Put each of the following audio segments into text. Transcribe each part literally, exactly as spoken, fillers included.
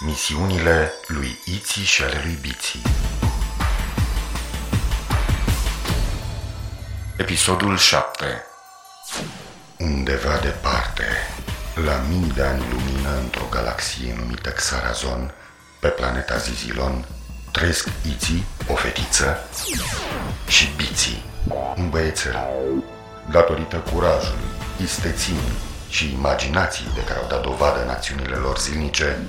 Misiunile lui Iții și ale lui Biții. Episodul șapte. Undeva departe, la mii de ani lumină, într-o galaxie numită Xarazon, pe planeta Zizilon, trăiesc Iții, o fetiță, și Biții, un băiețel. Datorită curajului, isteții și imaginației de care au dat dovadă în acțiunile lor zilnice,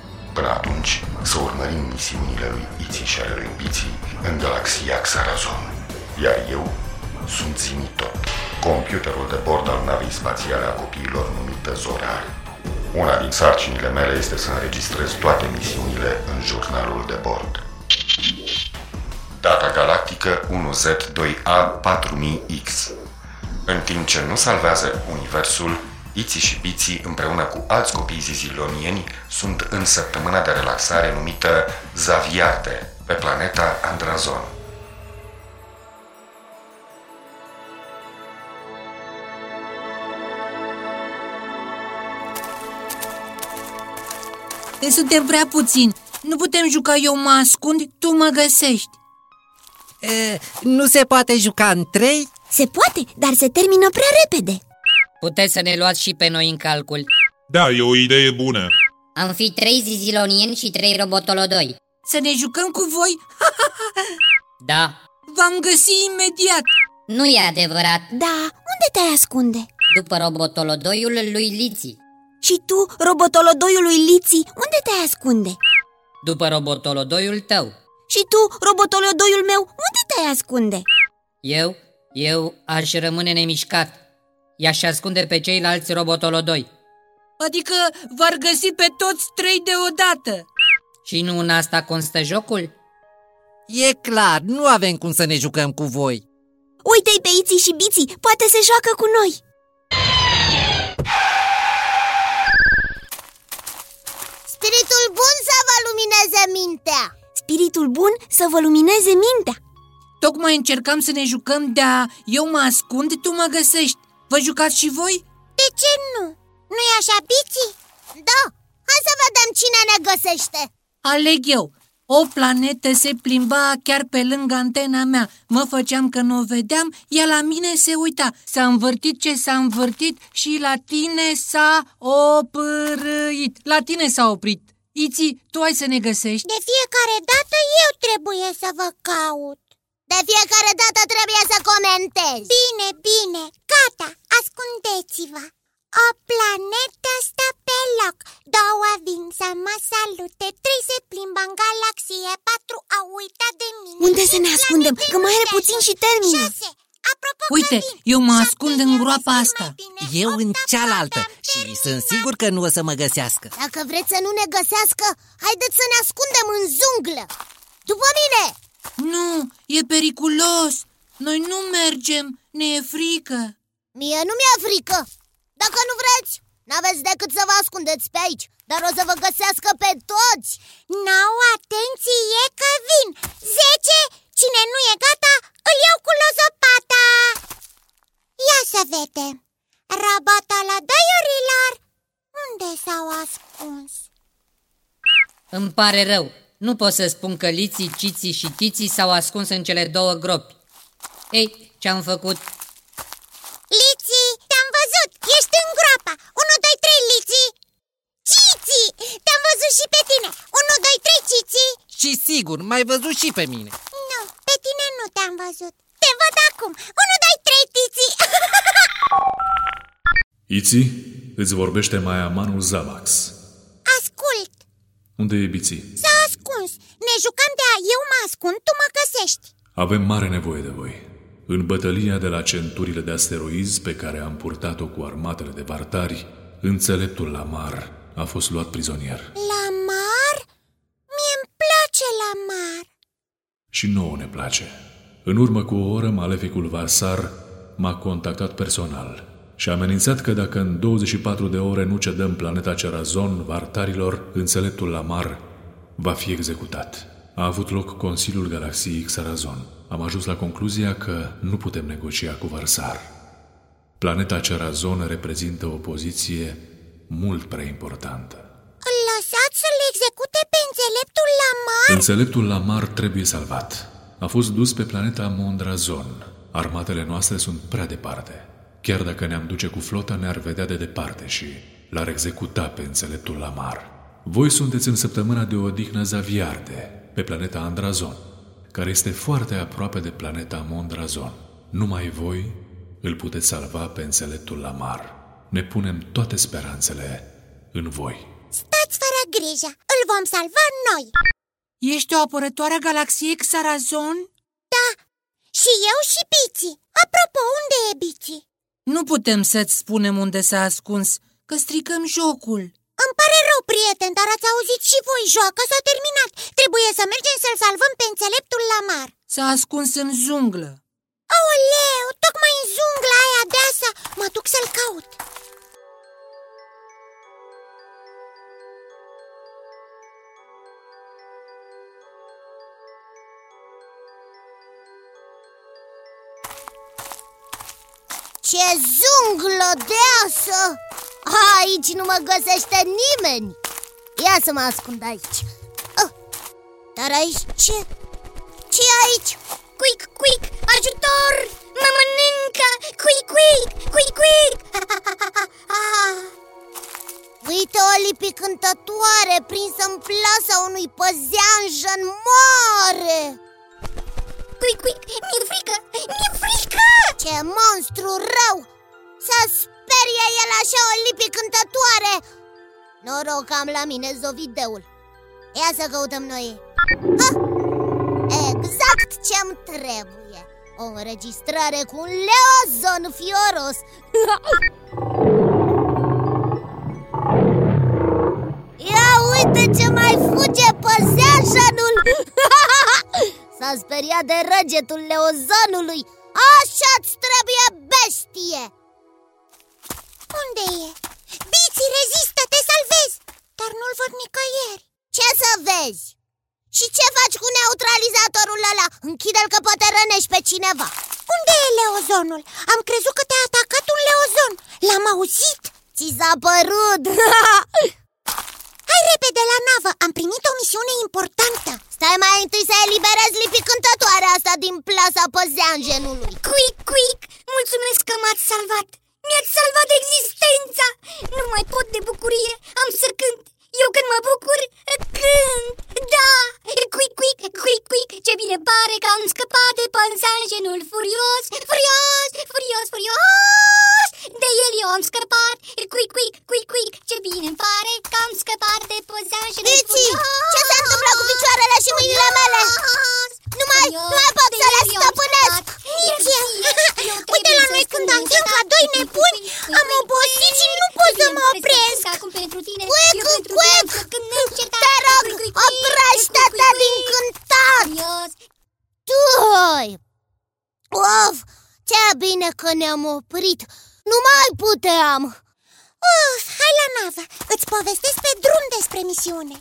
Până atunci, să urmărim misiunile lui Iții și ale lui Biții în galaxia Xarazon. Iar eu sunt Zinito, computerul de bord al navei spațiale a copiilor numită Zorar. Una din sarcinile mele este să înregistrez toate misiunile în jurnalul de bord. Data galactică unu Z doi A patru mii X. În timp ce nu salvează universul, Iții și Biții, împreună cu alți copii zizilonieni, sunt în săptămâna de relaxare numită Zaviate, pe planeta Andrazon. Suntem prea puțini. Nu putem juca, eu mă ascund, tu mă găsești. E, nu se poate juca în trei? Se poate, dar se termină prea repede. Puteți să ne luați și pe noi în calcul. Da, e o idee bună. Am fi trei zizilonieni și trei robotolodoi. Să ne jucăm cu voi? Da. V-am găsit imediat. Nu e adevărat. Da, unde te-ai ascunde? După robotolodoiul lui Liții. Și tu, robotolodoiul lui Liții, unde te-ai ascunde? După robotolodoiul tău. Și tu, robotolodoiul meu, unde te-ai ascunde? Eu? Eu aș rămâne nemișcat. I-aș ascunde pe ceilalți robotolodoi. Adică v-ar găsi pe toți trei deodată. Și nu în asta constă jocul? E clar, nu avem cum să ne jucăm cu voi. Uite-i pe Iții și Biții, poate se joacă cu noi. Spiritul bun să vă lumineze mintea. Spiritul bun să vă lumineze mintea. Tocmai încercam să ne jucăm de-a eu mă ascund, tu mă găsești. Vă jucați și voi? De ce nu? Nu-i așa, Biții? Da, hai să vedem cine ne găsește. Aleg eu. O planetă se plimba chiar pe lângă antena mea. Mă făceam că nu o vedeam, ea la mine se uita. S-a învârtit ce s-a învârtit și la tine s-a oprit. La tine s-a oprit. Iții, tu ai să ne găsești. De fiecare dată eu trebuie să vă caut. De fiecare dată trebuie să comentezi. Bine, bine, gata, ascundeți-vă. O planetă stă pe loc, două vin să mă salute, trei se plimbă în galaxie, patru au uitat de mine. Unde să ne ascundem? Că mai are puțin și termină. Apropo, uite, eu mă ascund în groapa asta. Eu în cealaltă și sunt sigur că nu o să mă găsească. Dacă vreți să nu ne găsească, haideți să ne ascundem în junglă. După mine! Nu, e periculos. Noi nu mergem, ne e frică. Mie nu mi-e frică. Dacă nu vreți, n-aveți decât să vă ascundeți pe aici. Dar o să vă găsească pe toți. N-au atenție că vin. Zece, cine nu e gata, îl iau cu lozopata. Ia să vedem. Rabata la doiurilor, unde s-au ascuns? Îmi pare rău. Nu pot să spun că Liții, Ciții și Tiții s-au ascuns în cele două gropi. Ei, ce-am făcut? Liții, te-am văzut! Ești în groapa! unu, doi, trei, Liții! Ciții! Te-am văzut și pe tine! unu, doi, trei, Ciții! Și sigur, m-ai văzut și pe mine! Nu, pe tine nu te-am văzut! Te văd acum! unu, doi, trei, Tiții! Iții, îți vorbește mayamanul Zamax. Ascult! Unde e Biții? S-a ascuns! Ne jucăm de-a eu mă ascund, tu mă găsești! Avem mare nevoie de voi. În bătălia de la centurile de asteroizi pe care am purtat-o cu armatele de vartari, înțeleptul Lamar a fost luat prizonier. Lamar? Mie-mi place Lamar! Și nouă ne place. În urmă cu o oră, maleficul Varsar m-a contactat personal și a amenințat că dacă în douăzeci și patru de ore nu cedăm planeta Cerazon vartarilor, înțeleptul Lamar va fi executat. A avut loc Consiliul Galaxiei Xarazon. Am ajuns la concluzia că nu putem negocia cu Varsar. Planeta Cerazon reprezintă o poziție mult prea importantă. Îl lăsați să-l execute pe înțeleptul Lamar? Înțeleptul Lamar trebuie salvat. A fost dus pe planeta Mondrazon. Armatele noastre sunt prea departe. Chiar dacă ne-am duce cu flota, ne-ar vedea de departe și l-ar executa pe înțeleptul Lamar. Voi sunteți în săptămâna de odihnă Zaviarde, pe planeta Andrazon, care este foarte aproape de planeta Mondrazon. Numai voi îl puteți salva pe înțeleptul Lamar. Ne punem toate speranțele în voi. Stați fără grijă, îl vom salva noi! Ești o apărătoare a galaxiei Xarazon? Da, și eu și Bici. Apropo, unde e Bici? Nu putem să-ți spunem unde s-a ascuns, că stricăm jocul. Îmi pare rău, prieten, dar ați auzit și voi, joaca s-a terminat. Trebuie să mergem să-l salvăm pe înțeleptul Lamar. S-a ascuns în junglă. Aoleu, tocmai în jungla aia deasă, mă duc să-l caut. Ce junglă deasă! Aici nu mă găsește nimeni. Ia să mă ascund aici. oh, Dar aici ce? Ce aici? Quick, quick, ajutor! Mă mănâncă! Quick, quick, quick, quick! Uite o lipi cântătoare prinsă în plasa unui păzeanjen mare. Quick, quick, mi-e frică! Mi-e frică! Ce monstru rău! Să sperie el așa o lipi cântătoare! Noroc am la mine zovideul. Ia să căutăm noi. ah! Exact ce-mi trebuie. O înregistrare cu un leozon fioros. Ia uite ce mai fuge păzeanjenul. S-a speriat de răgetul leozonului. Așa-ți trebuie, bestie! Unde e? Bici, rezistă, te salvezi! Dar nu-l văd nicăieri. Ce să vezi? Și ce faci cu neutralizatorul ăla? Închide-l că poate rănești pe cineva. Unde e leozonul? Am crezut că te-a atacat un leozon. L-am auzit? Ți s-a părut. Hai repede la navă, am primit o misiune importantă. Stai mai întâi să eliberezi lipicântătoarea asta din plasa păzeanjenului. Quick, quick, mulțumesc că m-ați salvat. Mi-ați salvat existența. Nu mai pot de bucurie, am să cânt. Eu când mă bucur, cânt. Da, quick, quick, quick, quick. Ce bine pare că am scăpat de păzeanjenul furios. Furios, furios, furios. De el eu am scăpat. Quick, quick, quick, quick. Ce bine pare că am scăpat de păzeanjenul furios. Bici, ce se întâmplă cu picioarele și mâinile mele? Nu mai, nu mai pot să le stăpânesc. Nici eu. Uite la noi când am zis ca doi nebuni, am obosit și nu pot să mă opresc. Quick, quick, te rog, oprește-te din cântat. Doi. Of, ce bine că ne-am oprit. Nu mai puteam. Uf, hai la navă, îți povestesc pe drum despre misiune.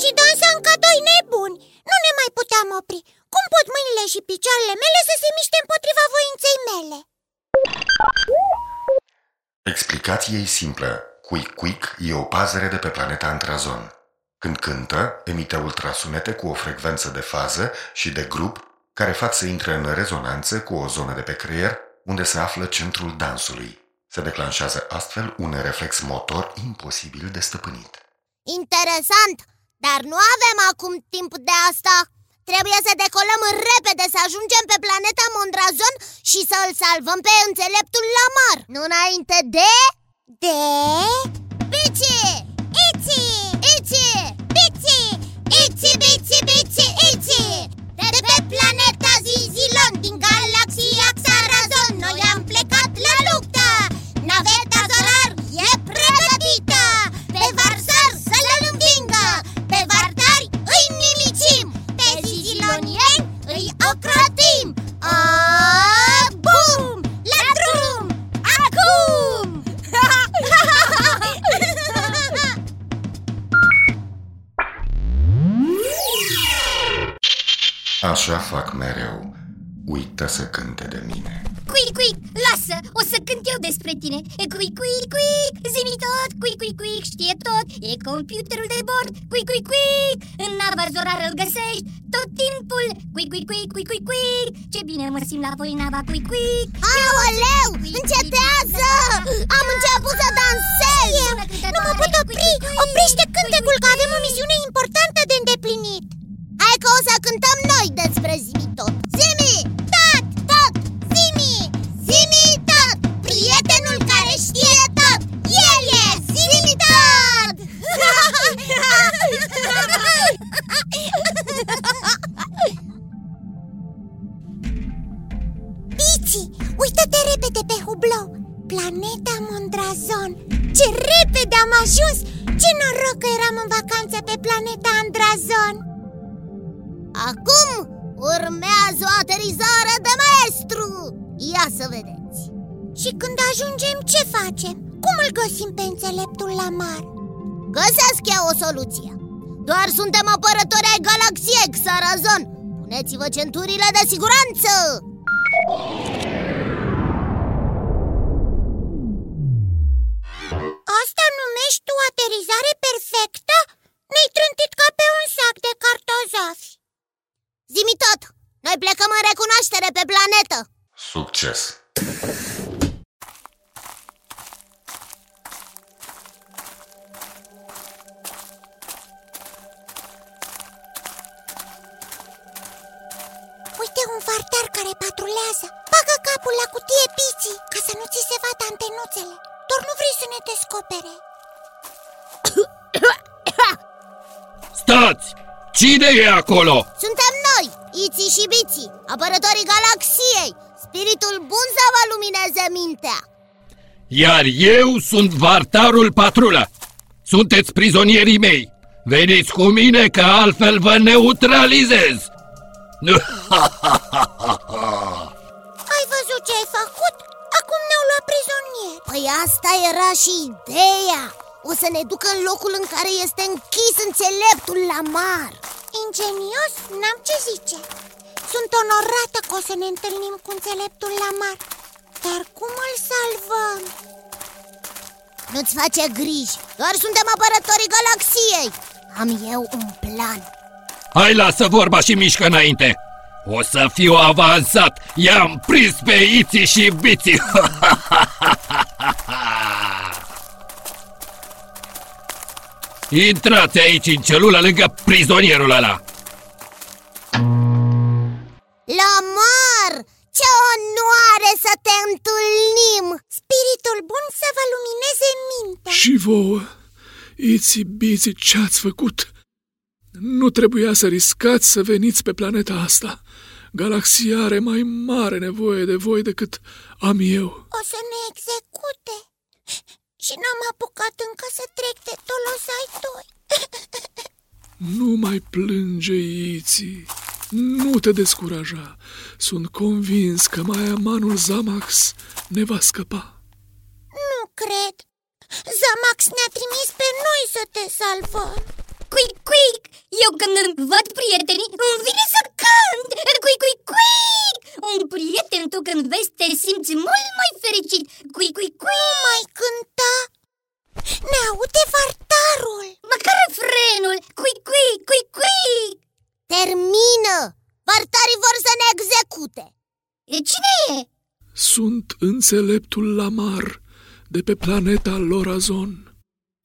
Și dansam ca doi nebuni. Nu ne mai puteam opri. Cum pot mâinile și picioarele mele să se miște împotriva voinței mele? Explicația e simplă. Quick Quick e o pazăre de pe planeta Andrazon. Când cântă, emite ultrasunete cu o frecvență de fază și de grup care fac să intre în rezonanță cu o zonă de pe creier unde se află centrul dansului. Se declanșează astfel un reflex motor imposibil de stăpânit. Interesant! Dar nu avem acum timp de asta. Trebuie să decolăm repede, să ajungem pe planeta Mondrazon și să îl salvăm pe înțeleptul Lamar. Nu înainte de... De... Bici! Ici! Ici! Bici! Ici, bici, bici, ici! De pe planeta Zizilon, din galaxia Xarazon, noi am plecat la Așa fac mereu, uită să cânte de mine. Cui, cui, lasă, o să cânt eu despre tine. Cui, cui, cui, zi-mi tot. Cui, cui, cui, știe tot. E computerul de bord. Cui, cui, cui, în avar zorar îl găsești tot timpul. Cui, cui, cui, cui, cui, cui, ce bine mă simt la voi, nava, cui, cui. Aoleu, încetează! Am început să dansez. Nu mă pot opri, oprește cântecul că avem o misiune importantă de îndeplinit. Hai că o să cântăm noi despre zi-mi tot. Zi-mi tot, tot, zi-mi, zi-mi tot. Prietenul care știe tot, el e zi-mi tot. Pici, uită-te repede pe hublou. Planeta Mondrazon. Ce repede am ajuns! Ce noroc că eram în vacanță pe planeta Mondrazon. Acum urmează o aterizare de maestru. Ia să vedeți. Și când ajungem, ce facem? Cum îl găsim pe înțeleptul Lamar? Găsesc eu o soluție. Doar suntem apărători ai galaxiei, Xarazon. Puneți-vă centurile de siguranță. Asta numești tu aterizare perfectă? Ne-ai trântit ca pe un sac de cartozofi. Zi-mi tot, noi plecăm în recunoaștere pe planetă. Succes! Uite un vartar care patrulează. Bagă capul la cutie, Pici, ca să nu ți se vadă antenuțele. Doar nu vrei să ne descopere. Stați! Cine e acolo? Suntem noi, Iții și Biții, apărătorii galaxiei. Spiritul bun să vă lumineze mintea. Iar eu sunt vartarul patrulă. Sunteți prizonierii mei. Veniți cu mine că altfel vă neutralizez. Ai văzut ce ai făcut? Acum ne-au luat prizonieri. Păi asta era și ideea. O să ne ducă în locul în care este închis înțeleptul Lamar. Ingenios, n-am ce zice. Sunt onorată că o să ne întâlnim cu înțeleptul Lamar. Dar cum îl salvăm? Nu-ți face griji, doar suntem apărătorii galaxiei. Am eu un plan. Hai, lasă vorba și mișcă înainte. O să fiu avansat. I-am prins pe Iții și Biții. Intrați aici în celulă lângă prizonierul ăla. Lamar, ce onoare să te întâlnim. Spiritul bun să vă lumineze mintea. Și vouă, Iții, Biții, ce-ați făcut? Nu trebuia să riscați să veniți pe planeta asta. Galaxia are mai mare nevoie de voi decât am eu. O să ne execute. Și n-am apucat încă să trec de tolozai doi. Nu mai plânge, Iții. Nu te descuraja. Sunt convins că maiamanul Zamax ne va scăpa. Nu cred. Zamax ne-a trimis pe noi să te salvăm. Cui, cui, eu când îmi văd prietenii, îmi vine să cânt. Cui, cui, cui. Un prieten, tu când vezi, te simți mult mai fericit. Cui, cui, cui. Nu mai cânta. Ne aude vartarul. Măcar frenul. Cui, cui, cui, cui. Termină. Vartarii vor să ne execute. E cine e? Sunt înțeleptul Lamar de pe planeta Lorazon.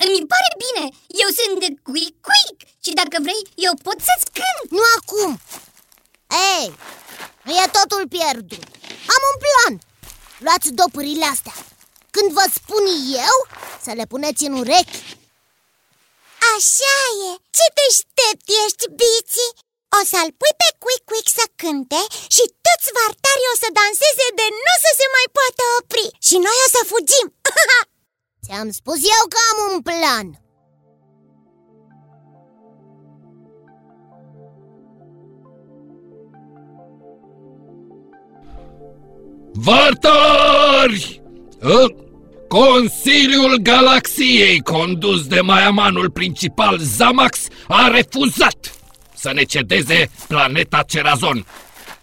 Îmi pare bine. Eu sunt de cui, cui. Și dacă vrei, eu pot să-ți cânt. Nu acum. Ei, e totul pierdut. Am un plan. Luați dopurile astea. Când vă spun eu, să le puneți în urechi. Așa e. Ce deștept ești, Biții. O să-l pui pe Quick Quick să cânte și toți vartarii o să danseze de nu să se mai poată opri. Și noi o să fugim. Ți-am spus eu că am un plan. Vartari! Consiliul Galaxiei, condus de maiamanul principal Zamax, a refuzat să ne cedeze planeta Cerazon.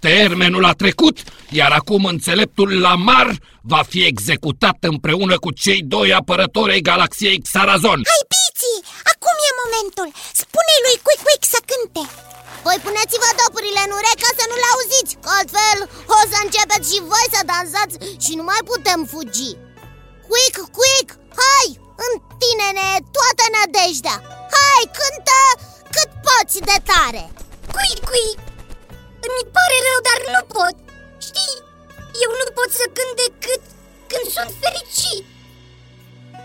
Termenul a trecut, iar acum înțeleptul Lamar va fi executat împreună cu cei doi apărători ai galaxiei Xarazon. Hai, Piții! Acum e momentul! Spune-i lui Quick Quick să cânte! Voi puneți-vă dopurile în urechi ca să nu-l auziți, că altfel o să începeți și voi să dansați și nu mai putem fugi. Quick Quick, hai! În tine ne e toată nădejdea! Hai, cântă cât poți de tare! Quick Quick! Îmi pare rău, dar nu pot. Știi, eu nu pot să cânt decât când sunt fericit.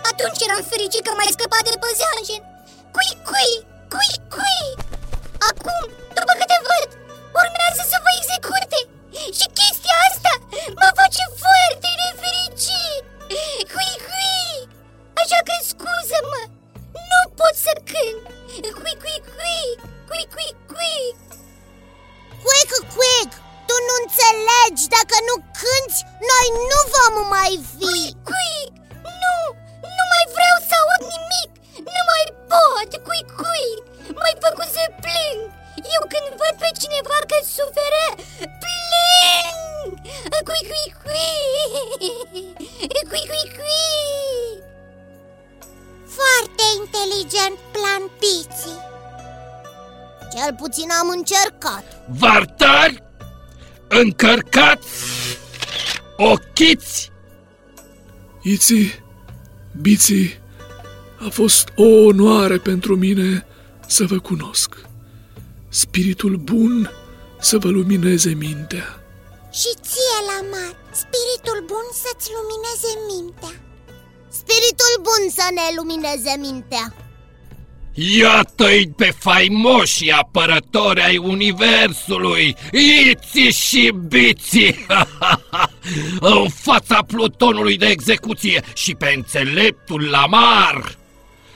Atunci eram fericit că m-ai scăpat de păzeanjen. Cui, cui, cui, cui. Acum, după câte văd, urmează să vă execute. Și chestia asta mă face foarte nefericit. Cui, cui. Așa că scuză-mă, nu pot să cânt. Cui, cui, cui, cui, cui, cui. Quick, Quick, tu nu înțelegi, dacă nu cânti, noi nu vom mai fi. Quick, Quick, nu, nu mai vreau să aud nimic, nu mai pot, Quick, Quick, m-ai făcut să plâng. Eu când văd pe cineva că suferă, plâng. Quick, Quick, Quick, Quick, Quick, Quick. Foarte inteligent plan, Piții. Cel puțin am încercat. Vartari, încărcați, ochiți! Iții, Biții, a fost o onoare pentru mine să vă cunosc. Spiritul bun să vă lumineze mintea. Și ție, Lamar, spiritul bun să-ți lumineze mintea. Spiritul bun să ne lumineze mintea. Iată-i pe faimoșii apărători ai universului, Iții și Biții, în fața plutonului de execuție și pe înțeleptul Lamar.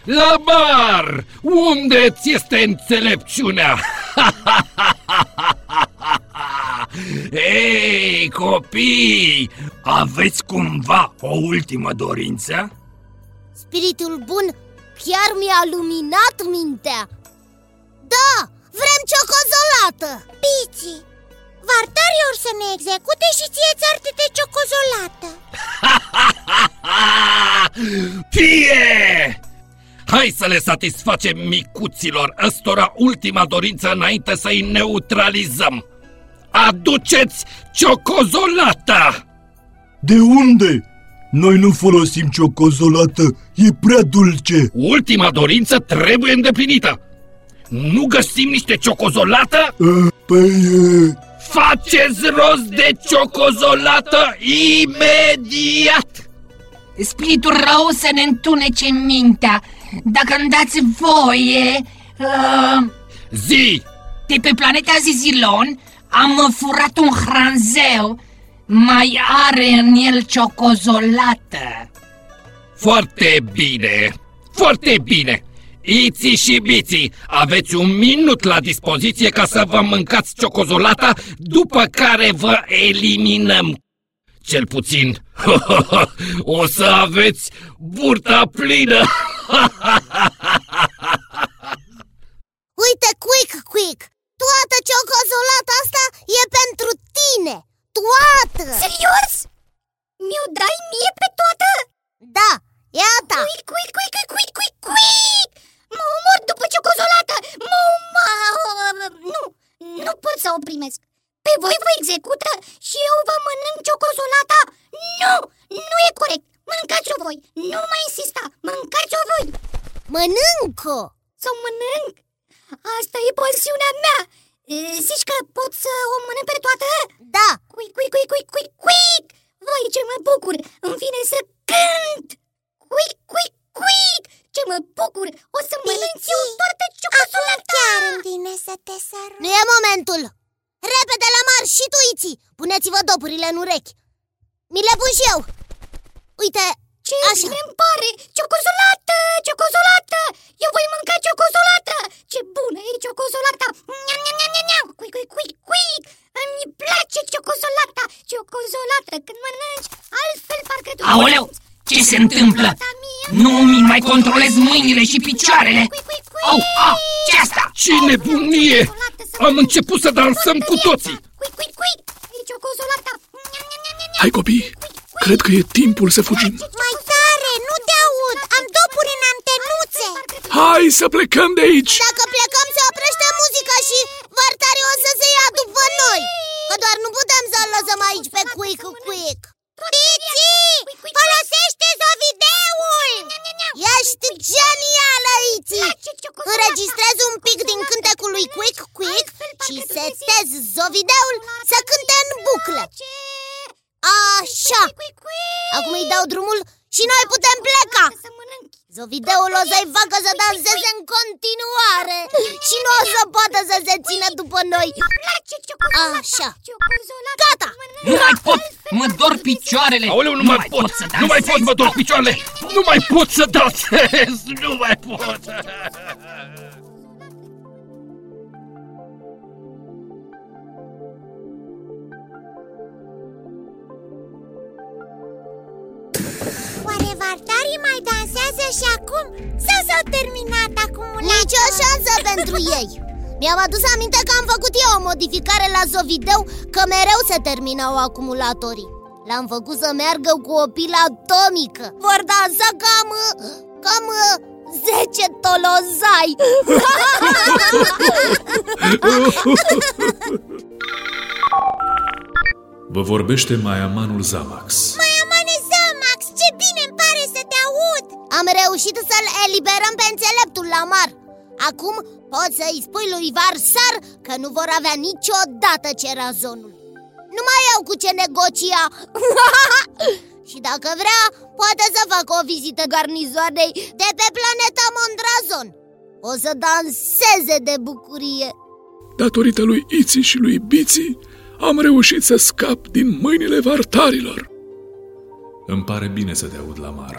Lamar, unde-ți este înțelepciunea? Ei, copii, aveți cumva o ultimă dorință? Spiritul bun chiar mi-a luminat mintea. Da, vrem ciocozolată. Piții, vartarii or să ne execute și ție ți-ar de ciocozolată. Fie! Hai să le satisfacem micuților ăstora ultima dorință înainte să-i neutralizăm. Aduceți ciocozolata! De unde? Noi nu folosim ciocozolată, e prea dulce. Ultima dorință trebuie îndeplinită. Nu găsim niște ciocozolată? Uh, păi... Uh... Faceți rost de ciocozolată imediat! Spiritul rău să ne întunece mintea. Dacă îmi dați voie... Uh... Zi! De pe planeta Zizilon am furat un hranzeu. Mai are în el ciocozolată. Foarte bine, foarte bine. Iții și Biții, aveți un minut la dispoziție ca să vă mâncați ciocozolata, după care vă eliminăm. Cel puțin o să aveți burta plină. Uite, Quick, Quick, toată ciocozolata asta e pentru tine. Toată! Serios? Mi-o dai mie pe toată? Da, iată! Cui, cui, cui, cui, cui, cui, cui! Mă omor după ciocozolată! Mă omor! Nu, nu pot să o primesc! Pe voi vă execută și eu vă mănânc ciocozolata! Nu, nu e corect! Mâncați-o voi! Nu mai insista! Mâncați-o voi! Mănânc-o! Să o mănânc? Asta e pasiunea mea! Zici că pot să o mănânc pe toată? Da! Quick, quick, quick, quick, quick, quick! Vai, ce mă bucur! Îmi vine să cânt! Quick, quick, quick! Ce mă bucur! O să mănânc eu toată ciocozolata! Acum chiar îmi vine să te sărut! Nu e momentul! Repede, Lamar și tu, Iții! Puneți-vă dopurile în urechi! Mi le pun și eu! Uite, ce așa! Ce îmi pare! Ciocozolată! Ciocozolată! Eu voi mânca ciocozolată! Ce bună e ciocozolata! Niam, niam, niam, niam! Quick, quick, quick, quick! Îmi place ciocozolata! Ciocozolata când mănânci, altfel parcă tu... Aoleu! Ce se întâmplă? Nu mi mai controlez mâinile și picioarele! Au, au! Ce asta? Ce nebunie! Am început să dansăm cu toții. Hai, copii, cred că e timpul să fugim. Mai tare, nu te aud, am topuri în antenuțe. Hai să plecăm de aici. Dacă plecăm se oprește muzica și vartarii o să se ia după noi. Că doar nu putem să-l lăsăm aici pe cuic-cuic. Tici, folosește-ți ovideul! Ești genială, Iti! Înregistrezi un pic din cântecul lui cuic-cuic și setezi zovideul să cânte în buclă. Așa! Acum îi dau drumul și noi putem pleca. Zovideul o să-i facă să danseze în continuare și nu o să poată să se țină după noi. Așa! Gata! Nu mai pot! Mă dor picioarele! Aoleu, nu, nu mai pot! pot să dansez. Nu mai pot, mă dor picioarele! Nu mai pot să dansez! Nu mai pot! Oare vartarii mai dansează și acum? Sau s-au terminat acumulatul? Nici o șansă pentru ei! Mi-am adus aminte că am făcut eu o modificare la zovideu, că mereu se terminau acumulatorii. L-am făcut să meargă cu o pilă atomică. Vor dansa cam... cam... zece tolozai. Vă vorbește Maiamanul Zamax. Maiamane Zamax, ce bine îmi pare să te aud! Am reușit să-l eliberăm pe înțeleptul Lamar. Acum poți să-i spui lui Varsar că nu vor avea niciodată cerazonul. Nu mai au cu ce negocia. Și dacă vrea, poate să facă o vizită garnizoanei de pe planeta Mondrazon. O să danseze de bucurie. Datorită lui Iții și lui Biții, am reușit să scap din mâinile vartarilor. Îmi pare bine să te aud, Lamar.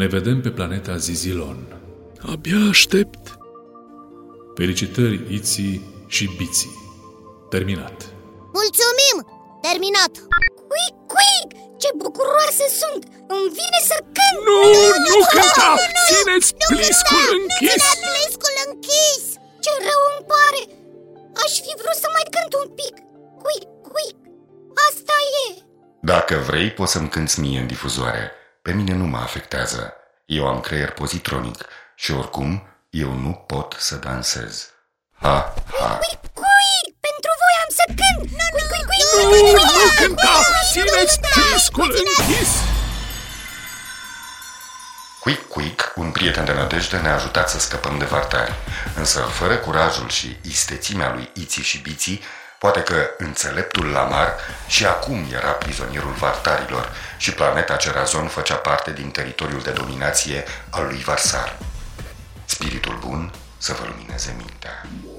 Ne vedem pe planeta Zizilon. Abia aștept. Felicitări, Iții și Biții. Terminat. Mulțumim! Terminat. Cuic, cuic! Ce bucuroase sunt! Îmi vine să cânt! Nu, nu cânta! Țineți pliscul închis! Țineți pliscul închis! Ce rău îmi pare! Aș fi vrut să mai cânt un pic. Cuic, cuic! Asta e! Dacă vrei, poți să-mi cânti mie în difuzoare. Pe mine nu mă afectează. Eu am creier pozitronic. Și oricum, eu nu pot să dansez. Ha, ha! Cui, cui! Pentru voi am să cânt! Nu, nu, cui, cui, nu, cui, cui, nu, nu cânta! Țineți pliscul închis! Cuic, cuic, un prieten de nădejde ne-a ajutat să scăpăm de vartari. Însă, fără curajul și istețimea lui Iții și Biții, poate că înțeleptul Lamar și acum era prizonierul vartarilor și planeta Cerazon făcea parte din teritoriul de dominație al lui Varsar. Spiritul bun să vă lumineze mintea.